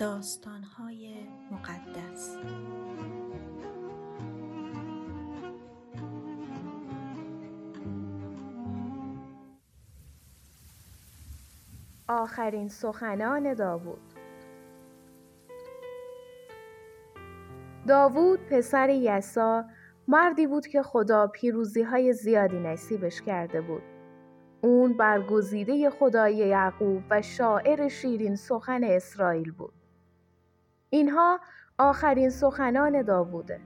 داستان‌های مقدس. آخرین سخنان داوود. داوود پسر یسا مردی بود که خدا پیروزی‌های زیادی نصیبش کرده بود. اون برگزیده خدای یعقوب و شاعر شیرین سخن اسرائیل بود. اینها آخرین سخنان داووده.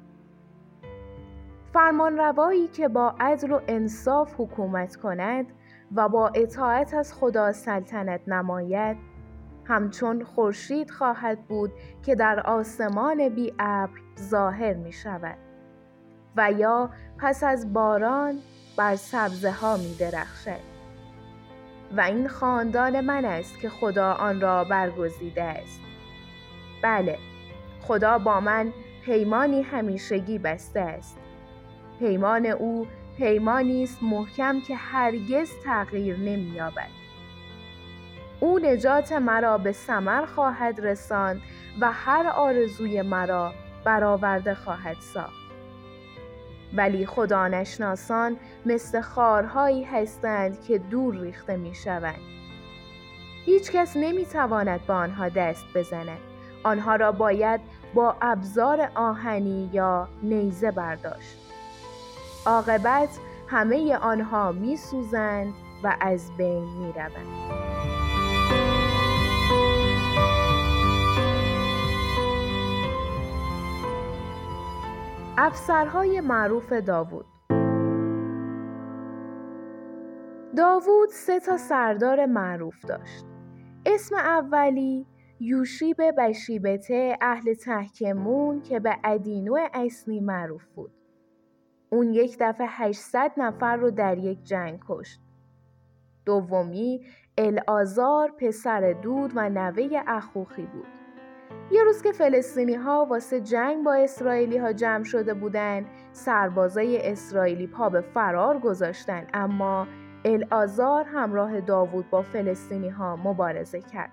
فرمانروایی که با عدل و انصاف حکومت کند و با اطاعت از خدا سلطنت نماید، همچون خورشید خواهد بود که در آسمان بی ابر ظاهر می شود و یا پس از باران بر سبزه ها می درخشد. و این خاندان من است که خدا آن را برگزیده است. بله، خدا با من پیمانی همیشگی بسته است. پیمان او پیمانی است محکم که هرگز تغییر نمی‌یابد. او نجات مرا به ثمر خواهد رساند و هر آرزوی مرا برآورده خواهد ساخت. ولی خدا نشناسان مثل خارهایی هستند که دور ریخته می‌شوند. هیچ کس نمی‌تواند با آنها دست بزند. آنها را باید با ابزار آهنی یا نیزه برداشت. عاقبت همه آنها می‌سوزند و از بین می‌روند. افسرهای معروف داوود. داوود 3 سردار معروف داشت. اسم اولی یوشی به بشیبته اهل تحکمون که به عدینوه اسمی معروف بود. اون یک دفعه 800 نفر رو در یک جنگ کشت. دومی الازار پسر دود و نوه اخوخی بود. یه روز که فلسطینی ها واسه جنگ با اسرائیلی ها جمع شده بودن، سربازای اسرائیلی پا به فرار گذاشتن، اما الازار همراه داوود با فلسطینی ها مبارزه کرد.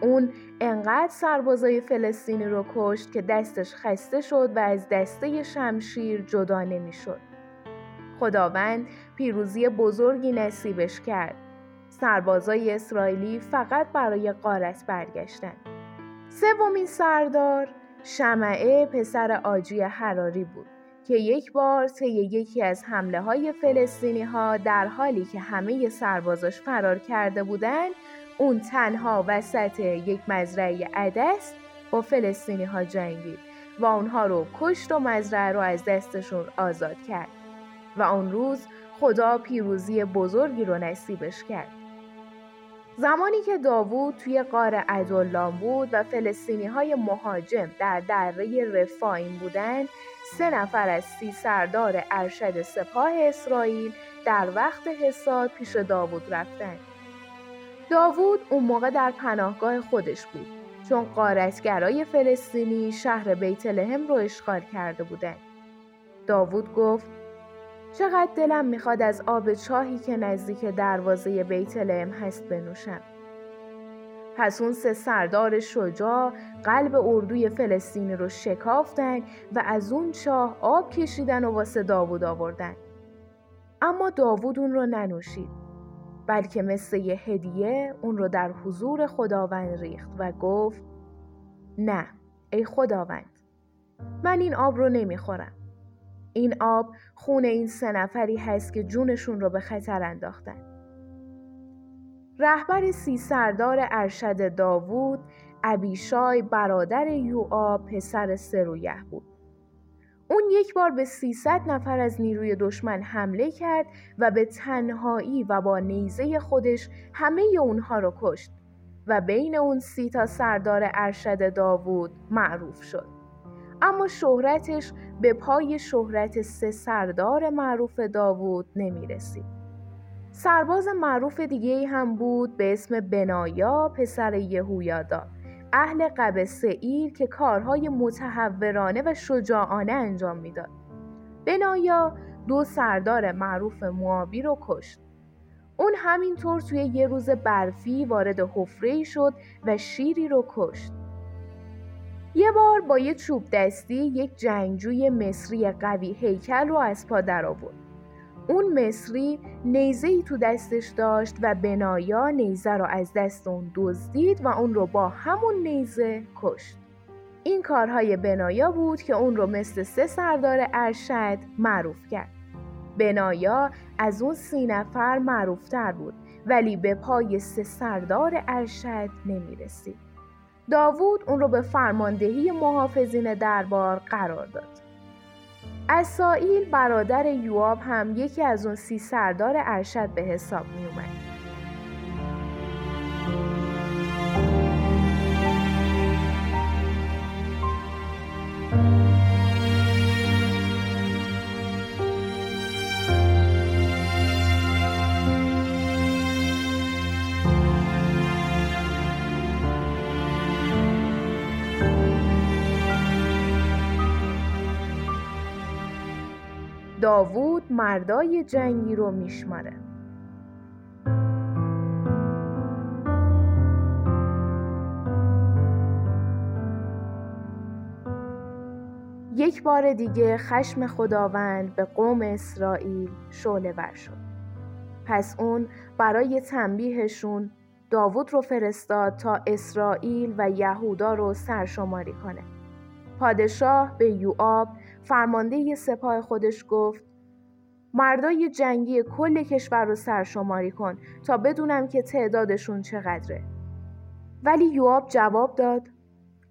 اون انقدر سربازای فلسطینی رو کشت که دستش خسته شد و از دسته شمشیر جدا نمی شد. خداوند پیروزی بزرگی نصیبش کرد. سربازای اسرائیلی فقط برای غارت برگشتن. سومین سردار شمعه پسر آجی حراری بود که یک بار طی یکی از حمله های فلسطینی ها در حالی که همه سربازاش فرار کرده بودند، اون تنها وسط یک مزرعه عدس با فلسطینی ها جنگید و اونها رو کشت و مزرعه رو از دستشون آزاد کرد و اون روز خدا پیروزی بزرگی رو نصیبش کرد. زمانی که داوود توی غار عدلام بود و فلسطینی‌های مهاجم در دره رفایم بودند، 3 از 30 سردار ارشد سپاه اسرائیل در وقت حصار پیش داوود رفتند. داوود اون موقع در پناهگاه خودش بود، چون غارتگرای فلسطینی شهر بیت لحم رو اشغال کرده بودند. داوود گفت: چقدر دلم میخواد از آب چاهی که نزدیک دروازه بیت لحم هست بنوشم. پس اون 3 سردار شجاع قلب اردوی فلسطینی رو شکافتن و از اون چاه آب کشیدن و واسه داوود آوردن. اما داوود اون رو ننوشید، بلکه مثل یه هدیه اون رو در حضور خداوند ریخت و گفت: نه ای خداوند، من این آب رو نمیخورم. این آب خون این 3 هست که جونشون رو به خطر انداختن. رهبر 30 سردار ارشد داوود عبیشای برادر یوآب پسر سرویه بود. اون یک بار به 300 از نیروی دشمن حمله کرد و به تنهایی و با نیزه خودش همه اونها رو کشت و بین اون 30 سردار ارشد داوود معروف شد. اما شهرتش به پای شهرت 3 سردار معروف داوود نمی رسید. سرباز معروف دیگه‌ای هم بود به اسم بنایا پسر یهویادا اهل قبضئیل که کارهای متهورانه و شجاعانه انجام میداد. بنایا 2 سردار معروف موآبی رو کشت. اون همینطور توی یه روز برفی وارد حفره‌ای شد و شیری رو کشت. یه بار با یه چوب دستی یک جنگجوی مصری قوی هیکل رو از پا در آورد. اون مصری نیزه‌ای تو دستش داشت و بنایا نیزه رو از دست اون دزدید و اون رو با همون نیزه کشت. این کارهای بنایا بود که اون رو مثل 3 سردار ارشد معروف کرد. بنایا از اون 3 نفر معروفتر بود ولی به پای 3 سردار ارشد نمی رسید. داوود اون رو به فرماندهی محافظین دربار قرار داد. اسائیل برادر یوآب هم یکی از اون 3 سردار ارشد به حساب می اومد. داوود مردای جنگی رو میشماره. یک بار دیگه خشم خداوند به قوم اسرائیل شعله‌ور شد. پس اون برای تنبیهشون داوود رو فرستاد تا اسرائیل و یهودا رو سرشماری کنه. پادشاه به یوآب فرمانده سپاه خودش گفت مردای جنگی کل کشور رو سرشماری کن تا بدونم که تعدادشون چقدره. ولی یوآب جواب داد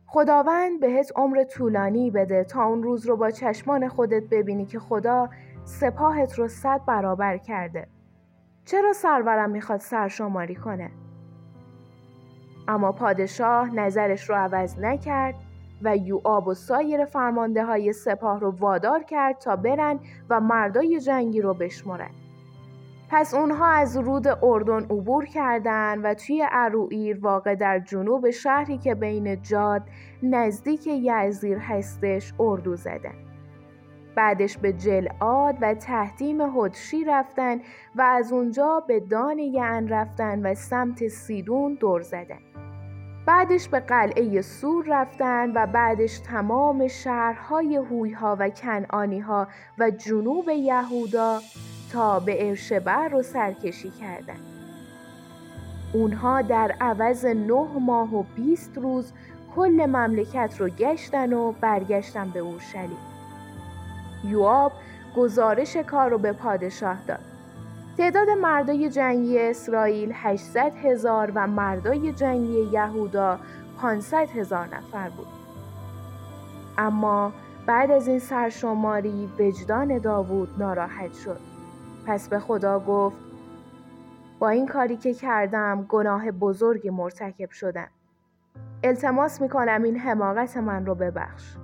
خداوند بهت عمر طولانی بده تا اون روز رو با چشمان خودت ببینی که خدا سپاهت رو 100 برابر کرده. چرا سرورم میخواد سرشماری کنه؟ اما پادشاه نظرش رو عوض نکرد و یوآب و سایر فرمانده های سپاه رو وادار کرد تا برن و مردای جنگی رو بشمارن. پس اونها از رود اردن عبور کردن و توی عروعیر واقع در جنوب شهری که بین جاد نزدیک یعزیر هستش اردو زدن. بعدش به جلعاد و تحتیم هدشی رفتن و از اونجا به دانه یعن رفتن و سمت سیدون دور زدن. بعدش به قلعه سور رفتن و بعدش تمام شهرهای هویها و کنعانیها و جنوب یهودا تا به ارشبر رو سرکشی کردن. اونها در عوض 9 ماه و 20 روز کل مملکت رو گشتن و برگشتن به اورشلیم. یوآب گزارش کار رو به پادشاه داد. تعداد مردای جنگی اسرائیل 800,000 و مردای جنگی یهودا 500,000 نفر بود. اما بعد از این سرشماری وجدان داوود ناراحت شد. پس به خدا گفت با این کاری که کردم گناه بزرگی مرتکب شدم. التماس میکنم این حماقت من رو ببخش.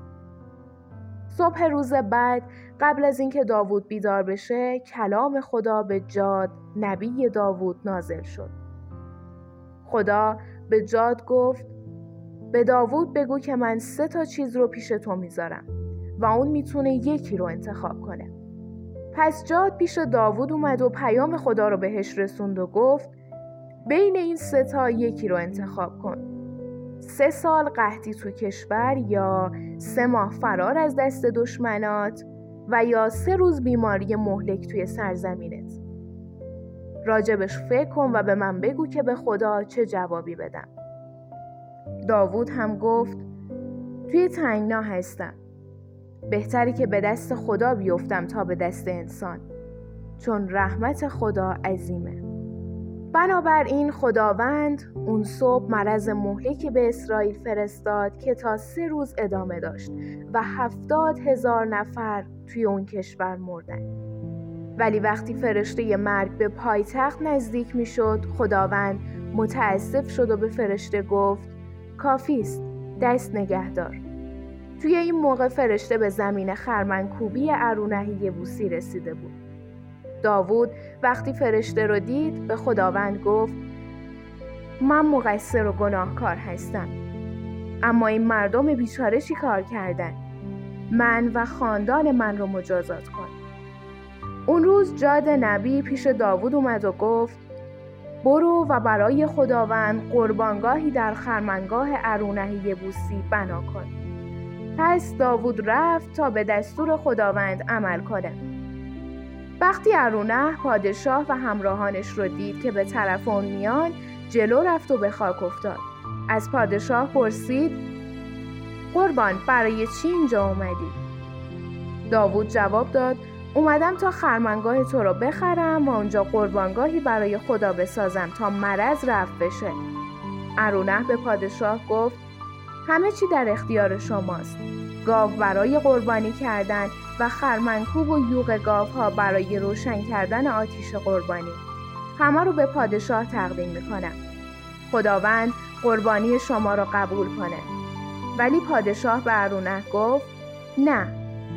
صبح روز بعد قبل از اینکه داوود بیدار بشه کلام خدا به جاد نبی داوود نازل شد. خدا به جاد گفت به داوود بگو که من 3 چیز رو پیش تو میذارم و اون میتونه یکی رو انتخاب کنه. پس جاد پیش داوود اومد و پیام خدا رو بهش رسوند و گفت بین این 3 یکی رو انتخاب کن. 3 سال قحطی تو کشور یا 3 ماه فرار از دست دشمنات و یا 3 روز بیماری مهلک توی سرزمینت. راجبش فکر کن و به من بگو که به خدا چه جوابی بدم. داوود هم گفت توی تنگنا هستم. بهتره که به دست خدا بیفتم تا به دست انسان. چون رحمت خدا عظیمه. بنابراین خداوند اون صبح مرض مهلکی به اسرائیل فرستاد که تا 3 روز ادامه داشت و 70,000 نفر توی اون کشور مردن. ولی وقتی فرشته مرگ به پایتخت نزدیک می شد خداوند متاسف شد و به فرشته گفت کافیست، دست نگهدار. توی این موقع فرشته به زمین خرمنکوبی آرونه بوسی رسیده بود. داوود وقتی فرشته رو دید به خداوند گفت من مقصر و گناهکار هستم. اما این مردم بیچاره چی کار کردن؟ من و خاندان من رو مجازات کن. اون روز جاد نبی پیش داوود اومد و گفت برو و برای خداوند قربانگاهی در خرمنگاه عرونه بوسی بنا کن. پس داوود رفت تا به دستور خداوند عمل کند. وقتی عرونه پادشاه و همراهانش رو دید که به طرف اون میان، جلو رفت و به خاک افتاد. از پادشاه پرسید: قربان، برای چی اینجا اومدی؟ داوود جواب داد: اومدم تا خرمنگاه تو رو بخرم و اونجا قربانگاهی برای خدا بسازم تا مرض رفع بشه. عرونه به پادشاه گفت: همه چی در اختیار شماست. گاو برای قربانی کردن و خرمنکوب و یوغ گاوها برای روشن کردن آتش قربانی. همه رو به پادشاه تقدیم میکنم. خداوند قربانی شما رو قبول کنه. ولی پادشاه به عرونه گفت: نه،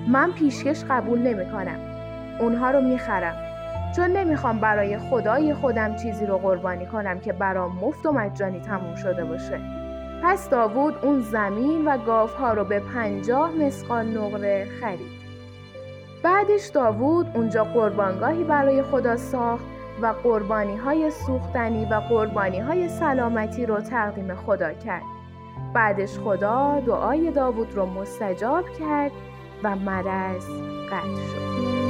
من پیشکش قبول نمی کنم. اونها رو می خرم، چون نمیخوام برای خدای خودم چیزی رو قربانی کنم که برام مفت و مجانی تموم شده باشه. پس داوود اون زمین و گاوها رو به 50 مسقال نقره خرید. بعدش داوود اونجا قربانگاهی برای خدا ساخت و قربانی های سوختنی و قربانی های سلامتی رو تقدیم خدا کرد. بعدش خدا دعای داوود رو مستجاب کرد و مرض قطع شد.